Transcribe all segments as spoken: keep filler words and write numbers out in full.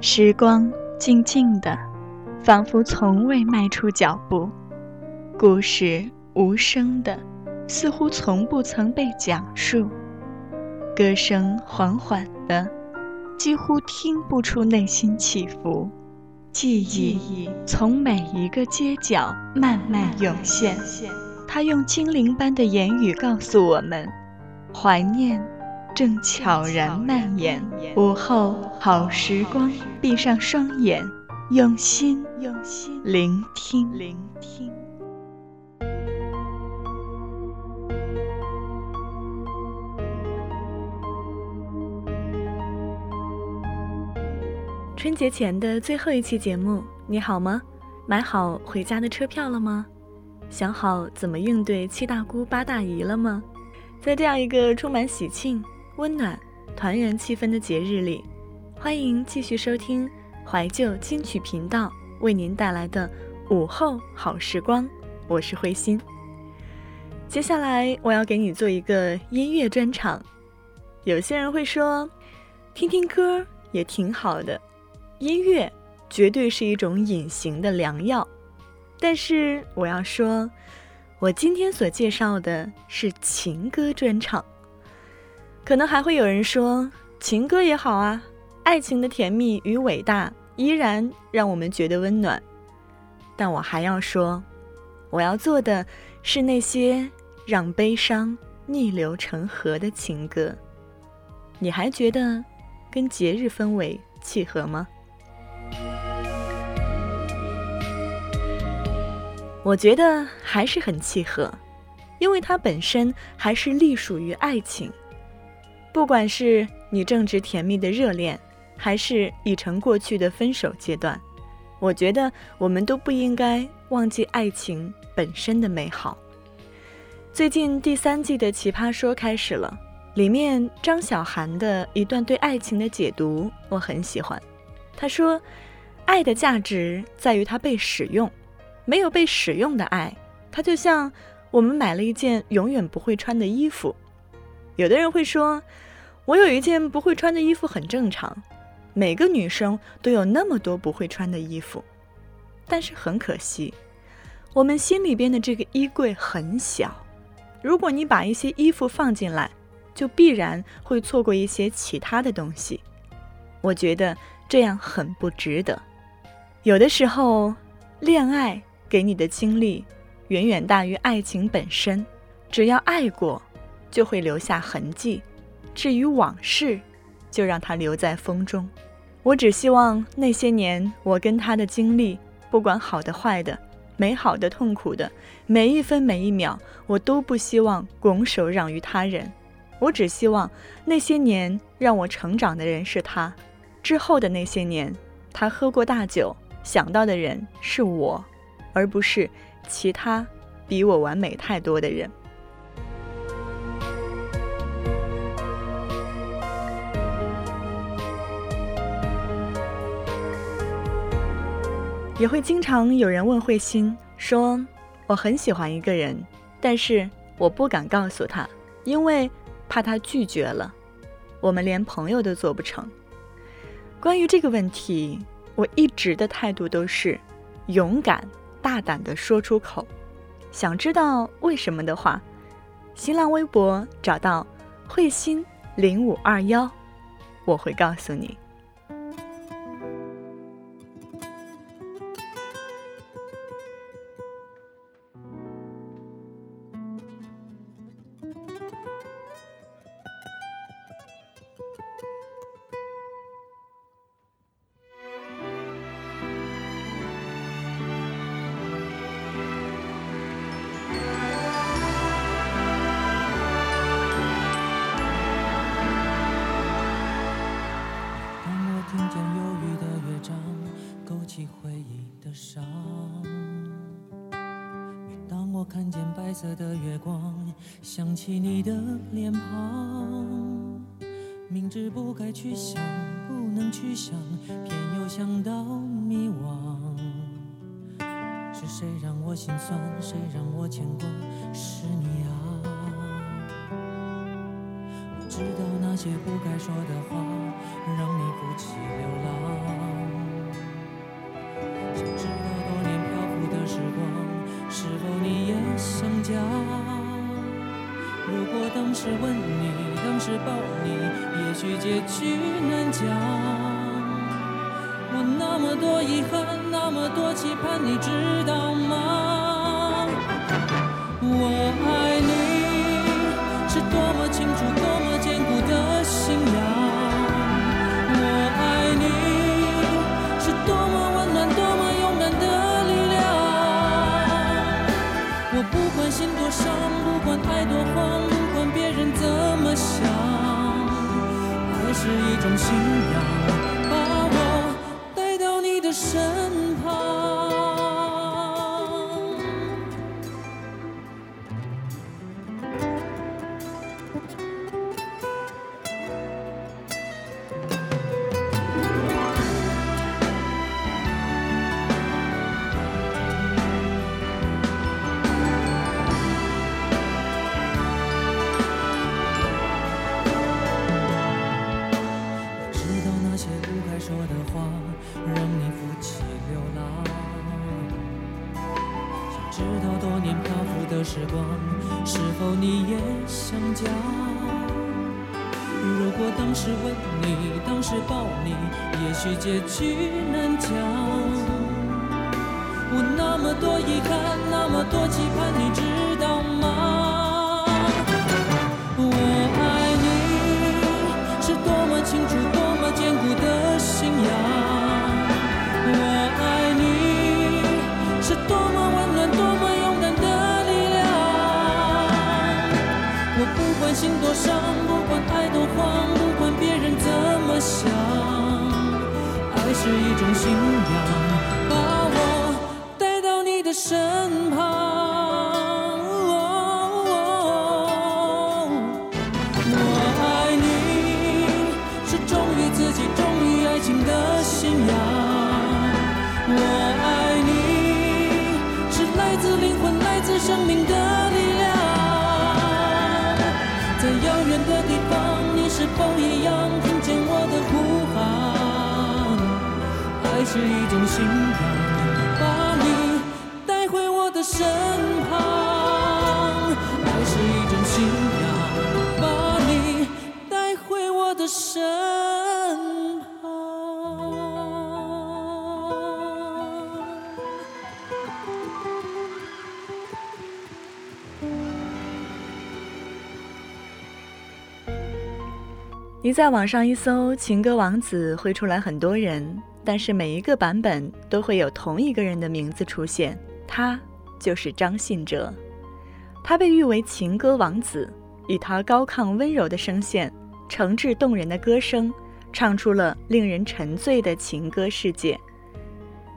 时光静静的，仿佛从未迈出脚步，故事无声的，似乎从不曾被讲述，歌声缓缓的，几乎听不出内心起伏，记忆从每一个街角慢慢涌现，它用精灵般的言语告诉我们，怀念正悄然蔓延。午后好时光，闭上双眼，用心聆听。春节前的最后一期节目，你好吗？买好回家的车票了吗？想好怎么应对七大姑八大姨了吗？在这样一个充满喜庆、温暖、团圆气氛的节日里，欢迎继续收听怀旧金曲频道为您带来的午后好时光，我是慧心。接下来我要给你做一个音乐专场。有些人会说，听听歌也挺好的，音乐绝对是一种隐形的良药。但是我要说，我今天所介绍的是情歌专场。可能还会有人说，情歌也好啊，爱情的甜蜜与伟大依然让我们觉得温暖。但我还要说，我要做的是那些让悲伤逆流成河的情歌。你还觉得跟节日氛围契合吗？我觉得还是很契合，因为它本身还是隶属于爱情。不管是你正值甜蜜的热恋，还是已成过去的分手阶段，我觉得我们都不应该忘记爱情本身的美好。最近第三季的《奇葩说》开始了，里面张小涵的一段对爱情的解读我很喜欢。她说，爱的价值在于它被使用，没有被使用的爱，它就像我们买了一件永远不会穿的衣服。有的人会说，我有一件不会穿的衣服很正常，每个女生都有那么多不会穿的衣服。但是很可惜，我们心里边的这个衣柜很小，如果你把一些衣服放进来，就必然会错过一些其他的东西。我觉得这样很不值得。有的时候，恋爱给你的经历远远大于爱情本身，只要爱过就会留下痕迹，至于往事就让它留在风中。我只希望那些年我跟他的经历，不管好的坏的，美好的痛苦的，每一分每一秒我都不希望拱手让于他人。我只希望那些年让我成长的人是他，之后的那些年他喝过大酒想到的人是我，而不是其他比我完美太多的人。也会经常有人问慧心说，我很喜欢一个人，但是我不敢告诉他，因为怕他拒绝了，我们连朋友都做不成。关于这个问题，我一直的态度都是勇敢大胆地说出口。想知道为什么的话，新浪微博找到慧心零五二幺，我会告诉你。白色的月光，想起你的脸庞，明知不该去想，不能去想，偏又想到迷惘。是谁让我心酸，谁让我牵挂，是你啊。我知道那些不该说的话，让你哭泣流浪。直到多年漂浮的时光，是否你也想家？如果当时问你，当时抱你，也许结局难讲。我那么多遗憾，那么多期盼，你知道吗？我爱你，是多么清楚，多么坚固的信仰。心多伤，不管爱多慌，不管别人怎么想，爱是一种信仰，把我带到你的身旁。时光，是否你也想家？如果当时问你，当时抱你，也许结局难讲。我那么多遗憾，那么多期盼，你知道吗？我爱你，是多么清楚，多么坚固的信仰。我爱你，是多么温暖，多么勇敢的。我不管心多伤，不管爱多慌，不管别人怎么想，爱是一种信仰，把我带到你的身旁。哦哦哦、我爱你，是忠于自己，忠于爱情的信仰。我爱你，是来自灵魂，来自生命的力量。在遥远的地方，你是否一样听见我的呼喊？爱是一种信仰，把你带回我的身旁。爱是一种信仰，把你带回我的身旁。你在网上一搜情歌王子会出来很多人，但是每一个版本都会有同一个人的名字出现，他就是张信哲。他被誉为情歌王子，以他高亢温柔的声线，诚挚动人的歌声，唱出了令人沉醉的情歌世界。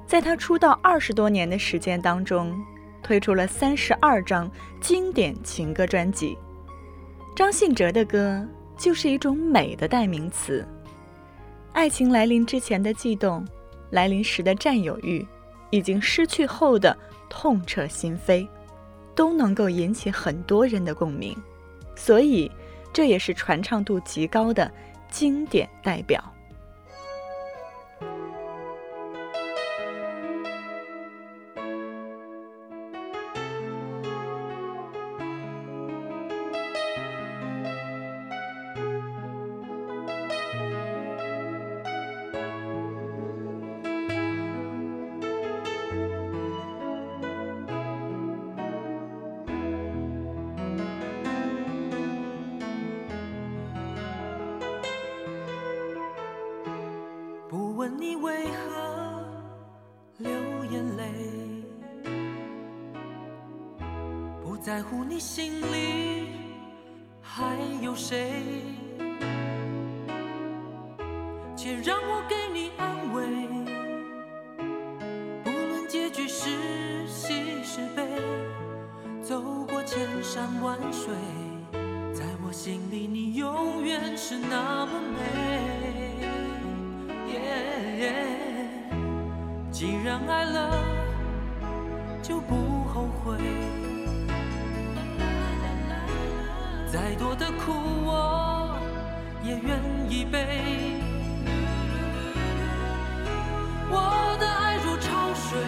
在他出道二十多年的时间当中，推出了三十二张经典情歌专辑。张信哲的歌就是一种美的代名词，爱情来临之前的悸动，来临时的占有欲，已经失去后的痛彻心扉，都能够引起很多人的共鸣，所以这也是传唱度极高的经典代表。在乎你心里还有谁，且让我给你安慰，不论结局是喜是悲，走过千山万水，在我心里你永远是那么美、yeah, yeah, 既然爱了就不后悔，再多的苦我也愿意背，我的爱如潮水，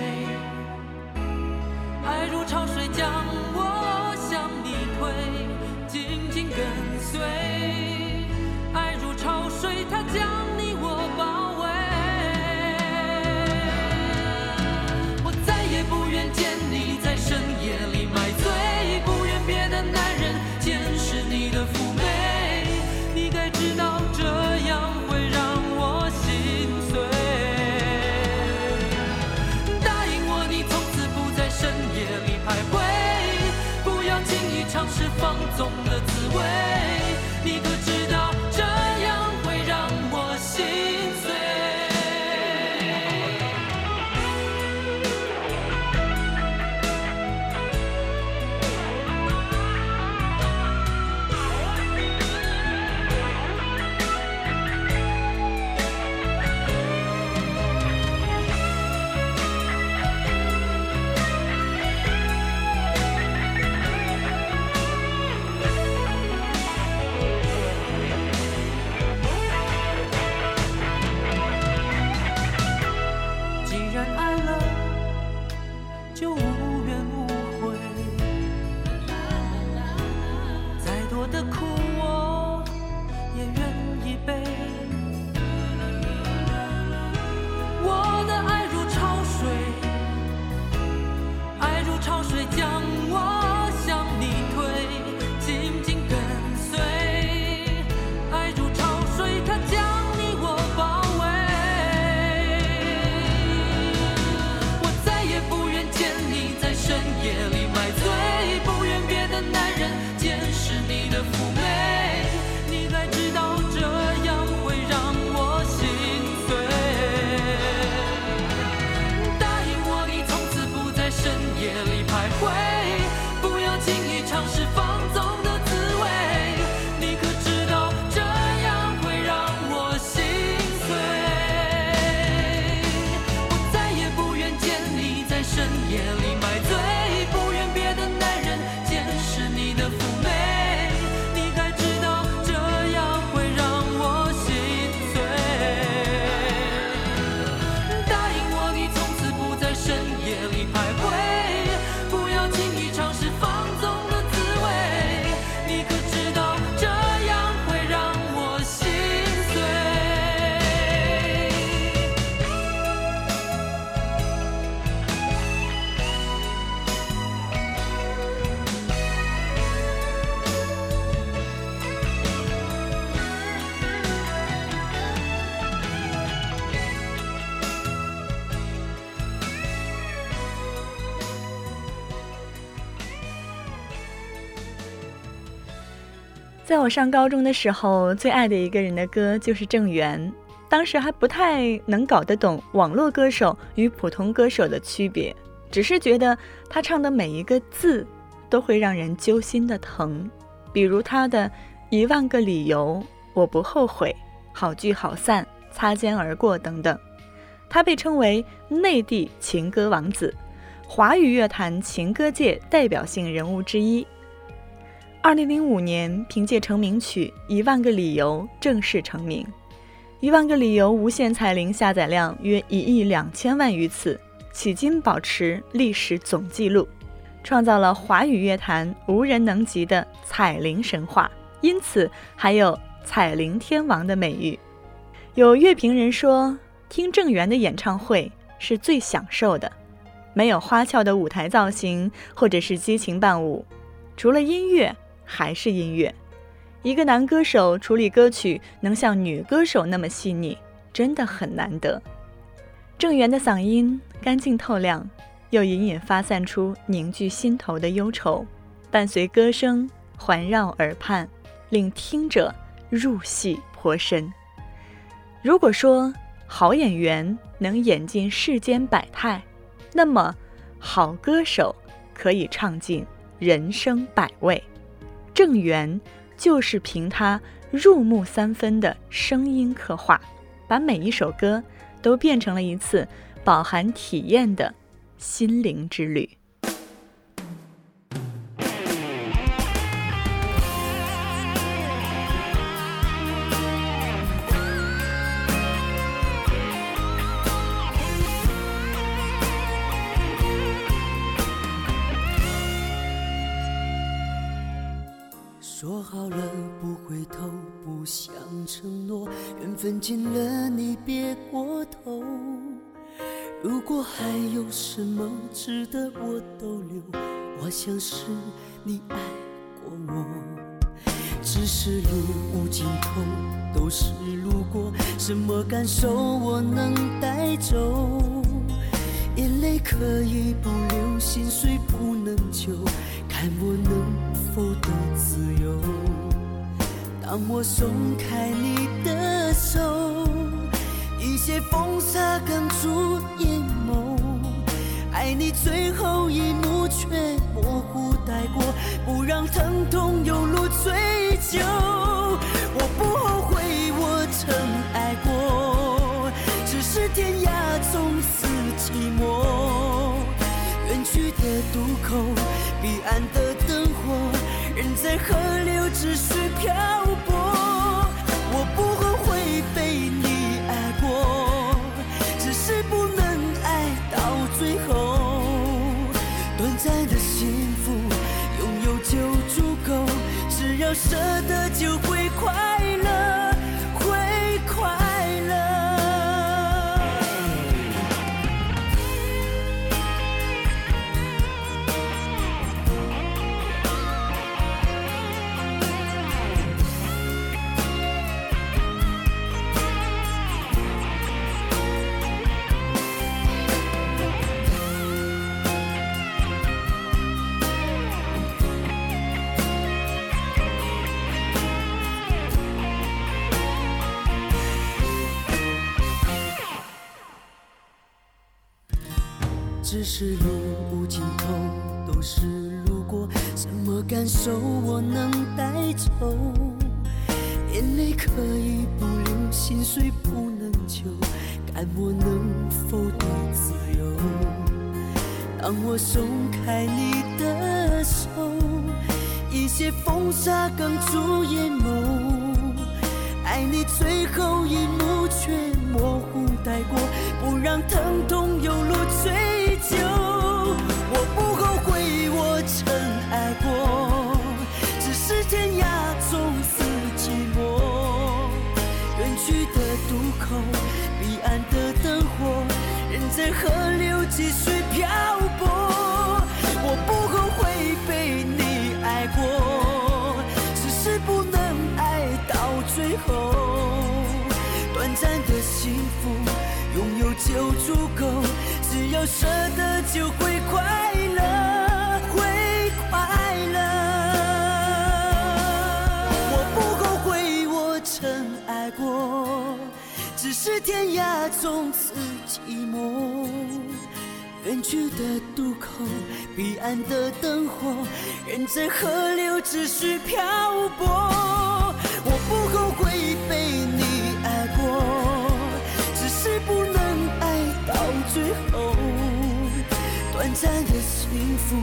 如潮水将我向你推，紧紧跟随。爱如潮水，它将你我包围。我再也不愿见你在深夜里买醉，不愿别的男人监视你的妩媚。你该知道，这样会让我心碎。 尝试放纵的滋味，你可知道这样会让我心在我上高中的时候，最爱的一个人的歌就是郑源。当时还不太能搞得懂网络歌手与普通歌手的区别，只是觉得他唱的每一个字都会让人揪心的疼。比如他的一万个理由、我不后悔、好聚好散、擦肩而过等等。他被称为内地情歌王子，华语乐坛情歌界代表性人物之一。二零零五年，凭借成名曲《一万个理由》正式成名，《一万个理由》无限彩铃下载量约一亿两千万余次，迄今保持历史总纪录，创造了华语乐坛无人能及的彩铃神话，因此还有彩铃天王的美誉。有乐评人说，听郑源的演唱会是最享受的，没有花俏的舞台造型或者是激情伴舞，除了音乐还是音乐。一个男歌手处理歌曲能像女歌手那么细腻，真的很难得。郑源的嗓音干净透亮，又隐隐发散出凝聚心头的忧愁，伴随歌声环绕耳畔，令听者入戏颇深。如果说好演员能演尽世间百态，那么好歌手可以唱尽人生百味。郑源就是凭他入木三分的声音刻画，把每一首歌都变成了一次饱含体验的心灵之旅。好了不回头，不想承诺，缘分尽了你别过头。如果还有什么值得我逗留，我想是你爱过我。只是路无尽头，都是路过，什么感受我能带走？眼泪可以不流，心碎不能救，看我能否得自由。当我松开你的手，一些风沙哽住眼眸，爱你最后一幕却模糊带过，不让疼痛有路追究。我不后悔我曾爱过，只是天涯总是寂寞，远去的渡口，彼岸的灯火，人在河流只是漂泊。我不后悔被你爱过，只是不能爱到最后，短暂的幸福拥有就足够，只要舍得就会快乐，会快乐。只是路无尽头，都是路过，什么感受我能带走？眼泪可以不流，心碎不能救，看我能否得自由。当我松开你的手，一些风沙哽住眼眸，爱你最后一幕却模糊带过，不让疼痛有路追。我不后悔我曾爱过，只是天涯总是寂寞，远去的渡口，彼岸的灯火，人在河流继续漂泊。我不后悔被你爱过，只是不能爱到最后，短暂的幸福拥有就足够，只要舍得就会快乐，会快乐。我不后悔我曾爱过，只是天涯总是寂寞，远去的渡口，彼岸的灯火，人在河流只是漂泊。我不后悔被你爱过，只是不能到最后，短暂的幸福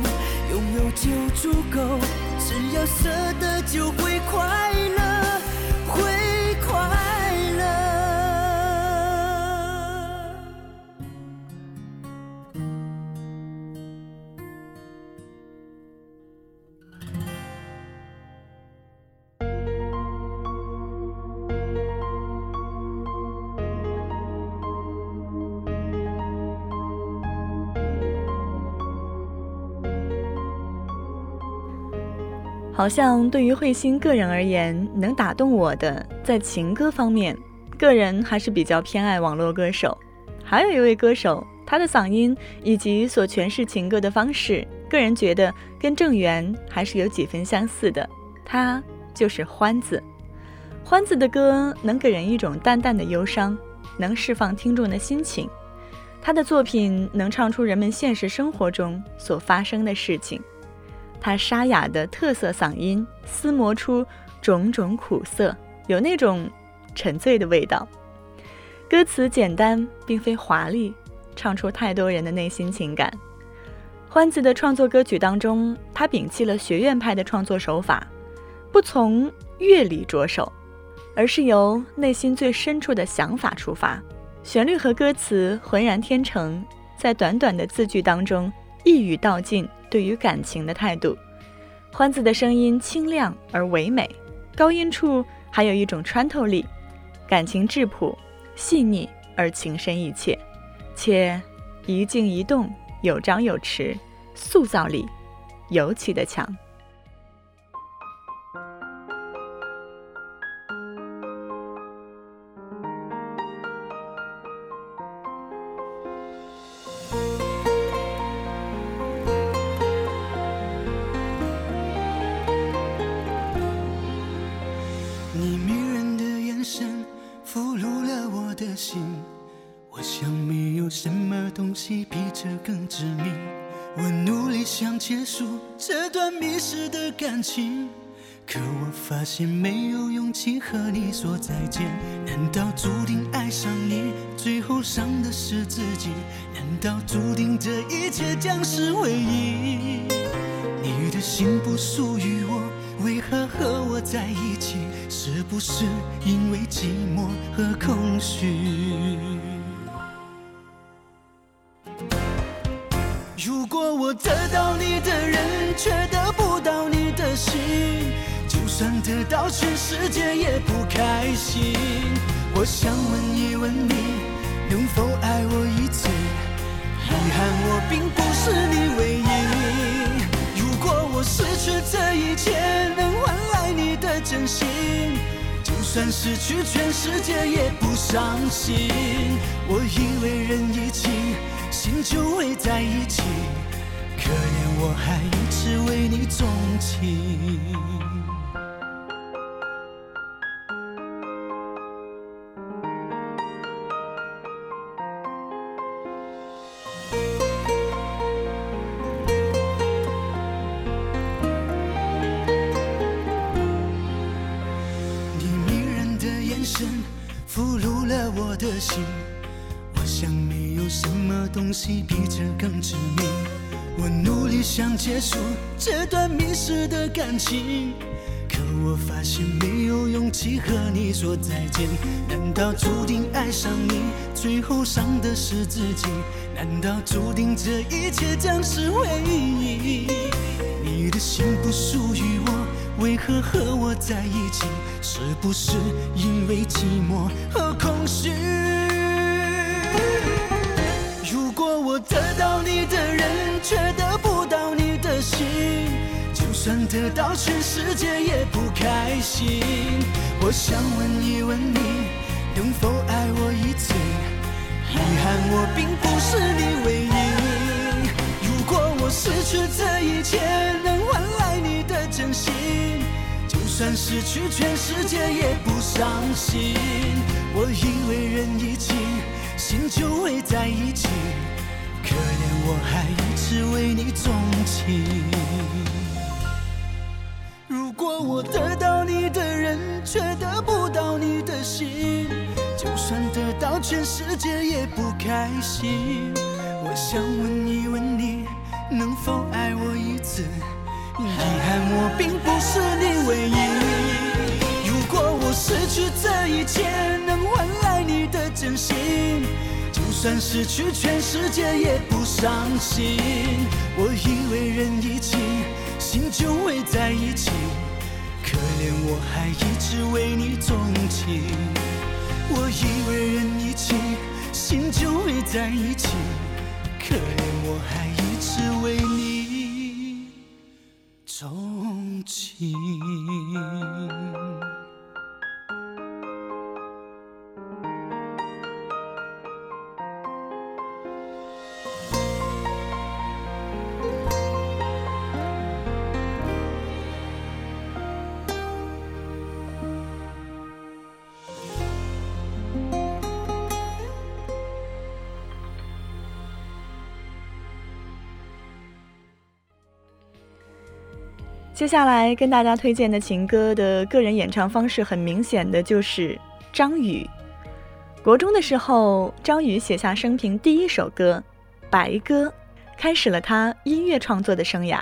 拥有就足够，只要舍得就会快乐，会快乐。好像对于慧心个人而言，能打动我的，在情歌方面，个人还是比较偏爱网络歌手。还有一位歌手，他的嗓音以及所诠释情歌的方式，个人觉得跟郑源还是有几分相似的，他就是欢子。欢子的歌能给人一种淡淡的忧伤，能释放听众的心情。他的作品能唱出人们现实生活中所发生的事情。他沙哑的特色嗓音撕磨出种种苦涩，有那种沉醉的味道。歌词简单并非华丽，唱出太多人的内心情感。欢子的创作歌曲当中，他摒弃了学院派的创作手法，不从乐理着手，而是由内心最深处的想法出发。旋律和歌词浑然天成，在短短的字句当中一语道尽对于感情的态度，欢子的声音清亮而唯美，高音处还有一种穿透力，感情质朴细腻而情深意切，且一静一动，有张有弛，塑造力尤其的强。你迷人的眼神俘虏了我的心，我想没有什么东西比这更致命，我努力想结束这段迷失的感情，可我发现没有勇气和你说再见。难道注定爱上你，最后伤的是自己？难道注定这一切将是唯一？你的心不属于我，为何和我在一起？是不是因为寂寞和空虚？如果我得到你的人，却得不到你的心，就算得到全世界也不开心。我想问一问你，能否爱我一次？遗憾我并不是你唯一。如果我失去这一切，能换来你的真心，就算失去全世界也不伤心。我以为人一起心就会在一起，可怜我还一直为你钟情。你迷人的眼神俘虏了我的心，我想没有什么东西比这更致命，我努力想结束这段迷失的感情，可我发现没有勇气和你说再见。难道注定爱上你，最后伤的是自己？难道注定这一切将是唯一？你的心不属于我，为何和我在一起？是不是因为寂寞和空虚？如果我得到你的人，却得不到你的心，就算得到全世界也不开心。我想问一问你，能否爱我一次？遗憾我并不是你唯一。如果我失去这一切，能换来你的真心，就算失去全世界也不伤心。我以为人一起心就会在一起，可怜我还一直为你钟情。如果我得到你的人，却得不到你的心，就算得到全世界也不开心。我想问一问你，能否爱我一次？遗憾我并不是你唯一。如果我失去这一切，能换来你的真心，就算失去全世界也不伤心。我以为人一起心就会在一起，可怜我还一直为你钟情。我以为人一起心就会在一起，可怜我还一直为你钟情。接下来跟大家推荐的情歌的个人演唱方式，很明显的就是张宇。国中的时候，张宇写下生平第一首歌《白鸽》，开始了他音乐创作的生涯。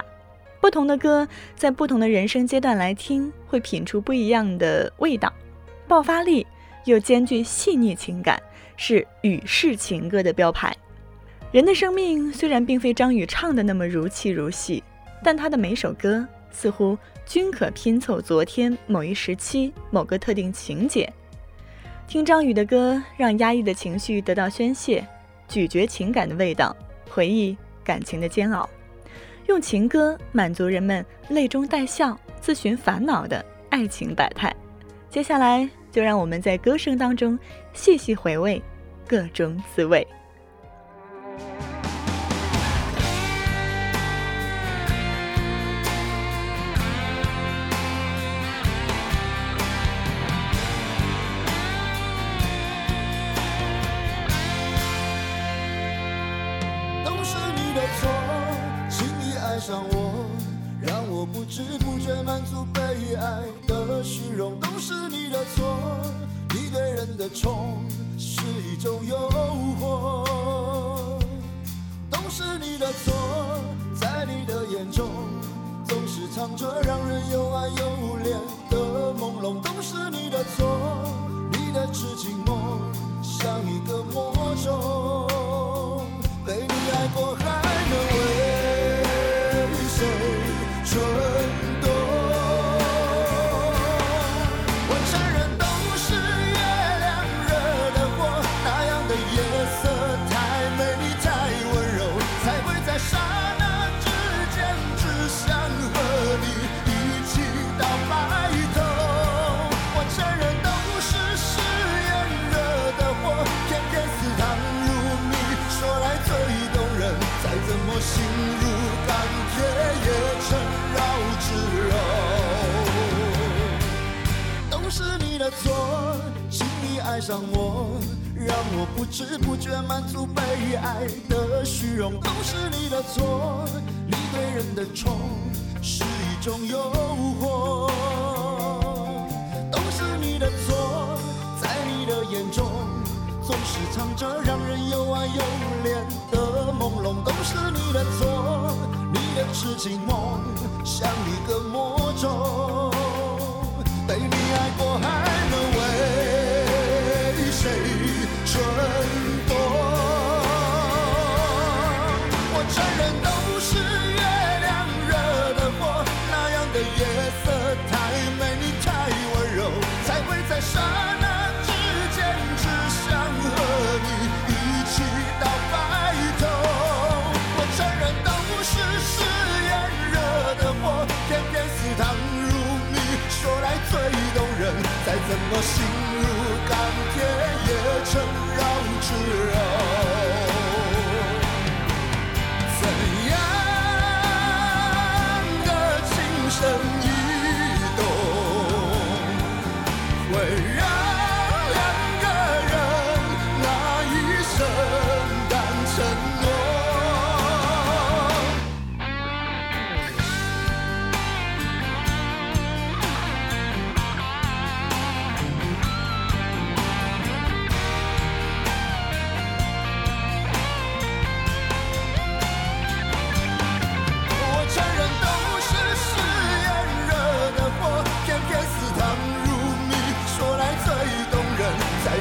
不同的歌在不同的人生阶段来听，会品出不一样的味道，爆发力又兼具细腻情感，是宇式情歌的标牌。人的生命虽然并非张宇唱的那么如泣如戏，但他的每首歌似乎均可拼凑昨天某一时期某个特定情节。听张宇的歌，让压抑的情绪得到宣泄，咀嚼情感的味道，回忆感情的煎熬，用情歌满足人们泪中带笑自寻烦恼的爱情百态。接下来就让我们在歌声当中细细回味各种滋味。让我，让我不知不觉满足被爱的虚荣，都是你的错，你对人的宠是一种诱惑，都是你的错，在你的眼中总是藏着让人又爱又怜的朦胧，都是你的错，你的痴情梦像一个魔咒，被你爱过还能为谁蠢惰？我承认都是月亮惹的祸，那样的夜色太美，你太温柔，才会在刹那之间只想和你一起到白头。我承认都是誓言惹的祸，偏偏似糖如蜜，说来最动人，再怎么心如钢铁也成绕指柔，怎样的情深意动会让两个人那一生当承诺。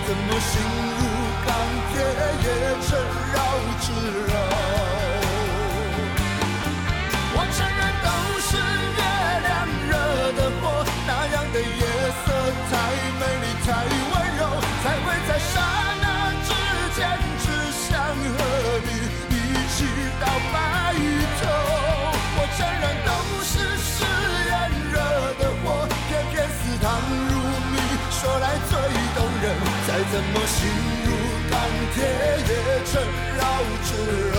怎么心如钢铁也成绕指柔，我承认都是月亮惹的祸，那样的夜色太美丽太温柔，才会在刹那之间只想和你一起到白头，我承认都是誓言惹的祸，偏偏似糖如蜜，说来最再怎么心如钢铁也成绕指柔，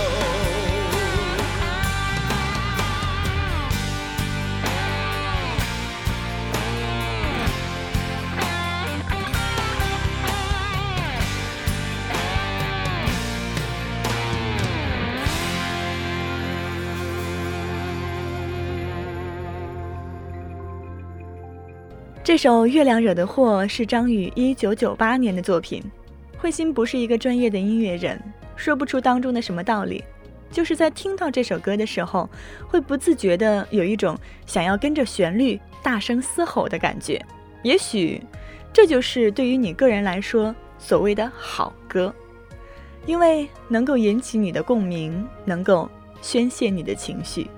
这首《月亮惹的祸》是张宇一九九八年的作品。慧心不是一个专业的音乐人，说不出当中的什么道理，就是在听到这首歌的时候，会不自觉的有一种想要跟着旋律大声嘶吼的感觉。也许这就是对于你个人来说所谓的好歌，因为能够引起你的共鸣，能够宣泄你的情绪。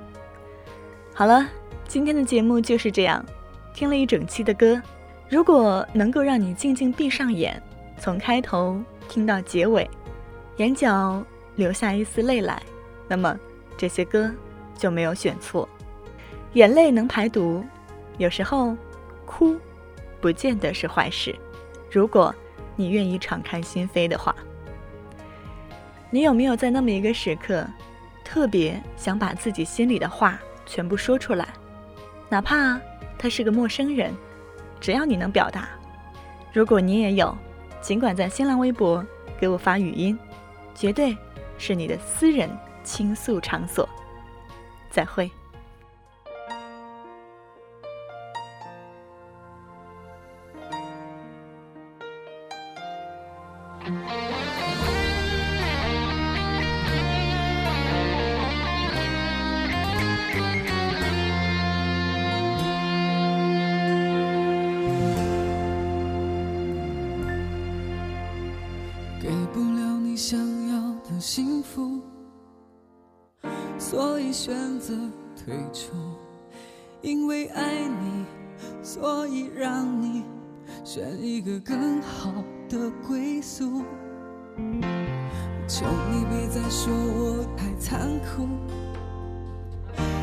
好了，今天的节目就是这样，听了一整期的歌，如果能够让你静静闭上眼，从开头听到结尾，眼角留下一丝泪来，那么这些歌就没有选错。眼泪能排毒，有时候哭不见得是坏事，如果你愿意敞开心扉的话。你有没有在那么一个时刻，特别想把自己心里的话全部说出来，哪怕他是个陌生人，只要你能表达。如果你也有，尽管在新浪微博给我发语音，绝对是你的私人倾诉场所。再会。幸福，所以选择退出，因为爱你，所以让你选一个更好的归宿。求你别再说我太残酷，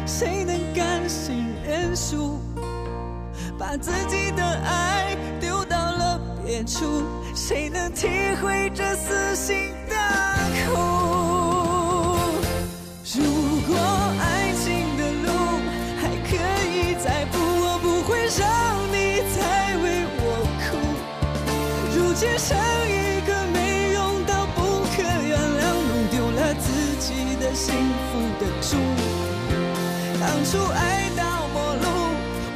谁能甘心认输，把自己的爱丢到了别处，谁能体会这撕心大哭。如果爱情的路还可以再补，我不会让你再为我哭。如今剩一个没用到不可原谅，弄丢了自己的幸福的主。当初爱到陌路，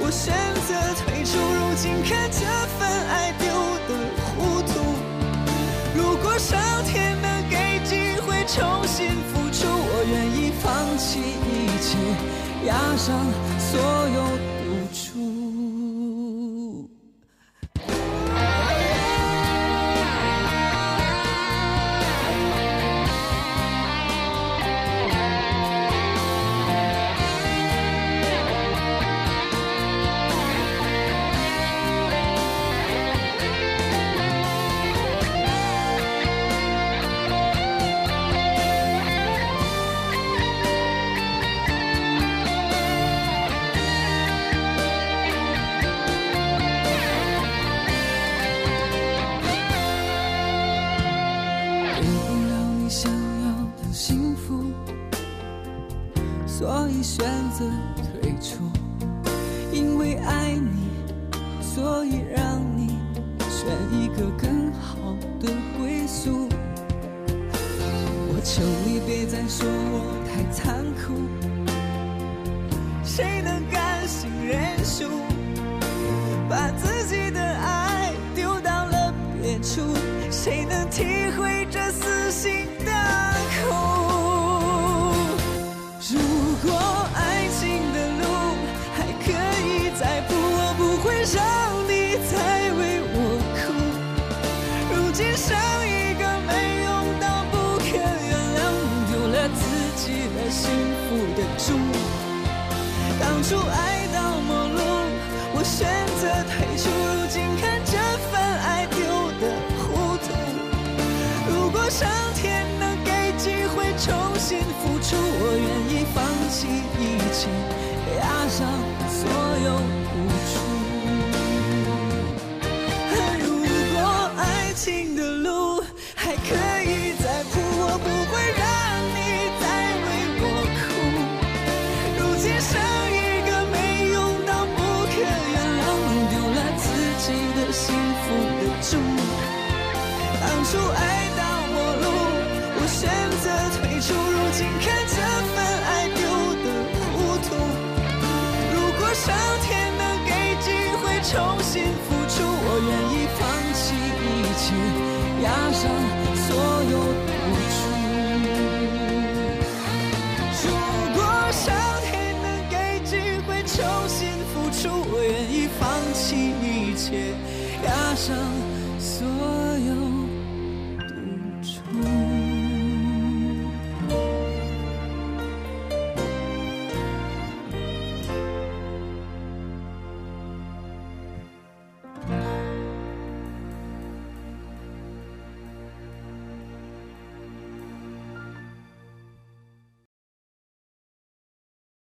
我选择退出，如今看这份爱丢得糊涂。如果上天能给机会重新付出，我愿意放弃一切，押上所有赌注。所以选择退出，因为爱你，所以让你选一个更好的归宿。我求你别再说我太残酷，谁能甘心认输，把自己的爱丢到了别处，谁能体会这撕心大哭。如果爱情的路还可以再补，我不会让你再为我哭。如今剩一个没用到不可原谅，丢了自己的幸福的主。当初爱到陌路，我选择退出，如今看这份爱丢得糊涂。如果上天能给机会重新付出，我愿放弃一切，押上所有付出。如果爱情的路还可以再铺，我不会让你再为我哭。如今剩一个没用到不可原谅，弄丢了自己的幸福的主。当初爱到陌路，我选择退出，如今看这份爱丢得糊涂。如果上天能给机会重新付出，我愿意放弃一切，押上所有付出。如果上天能给机会重新付出，我愿意放弃一切，押上所有。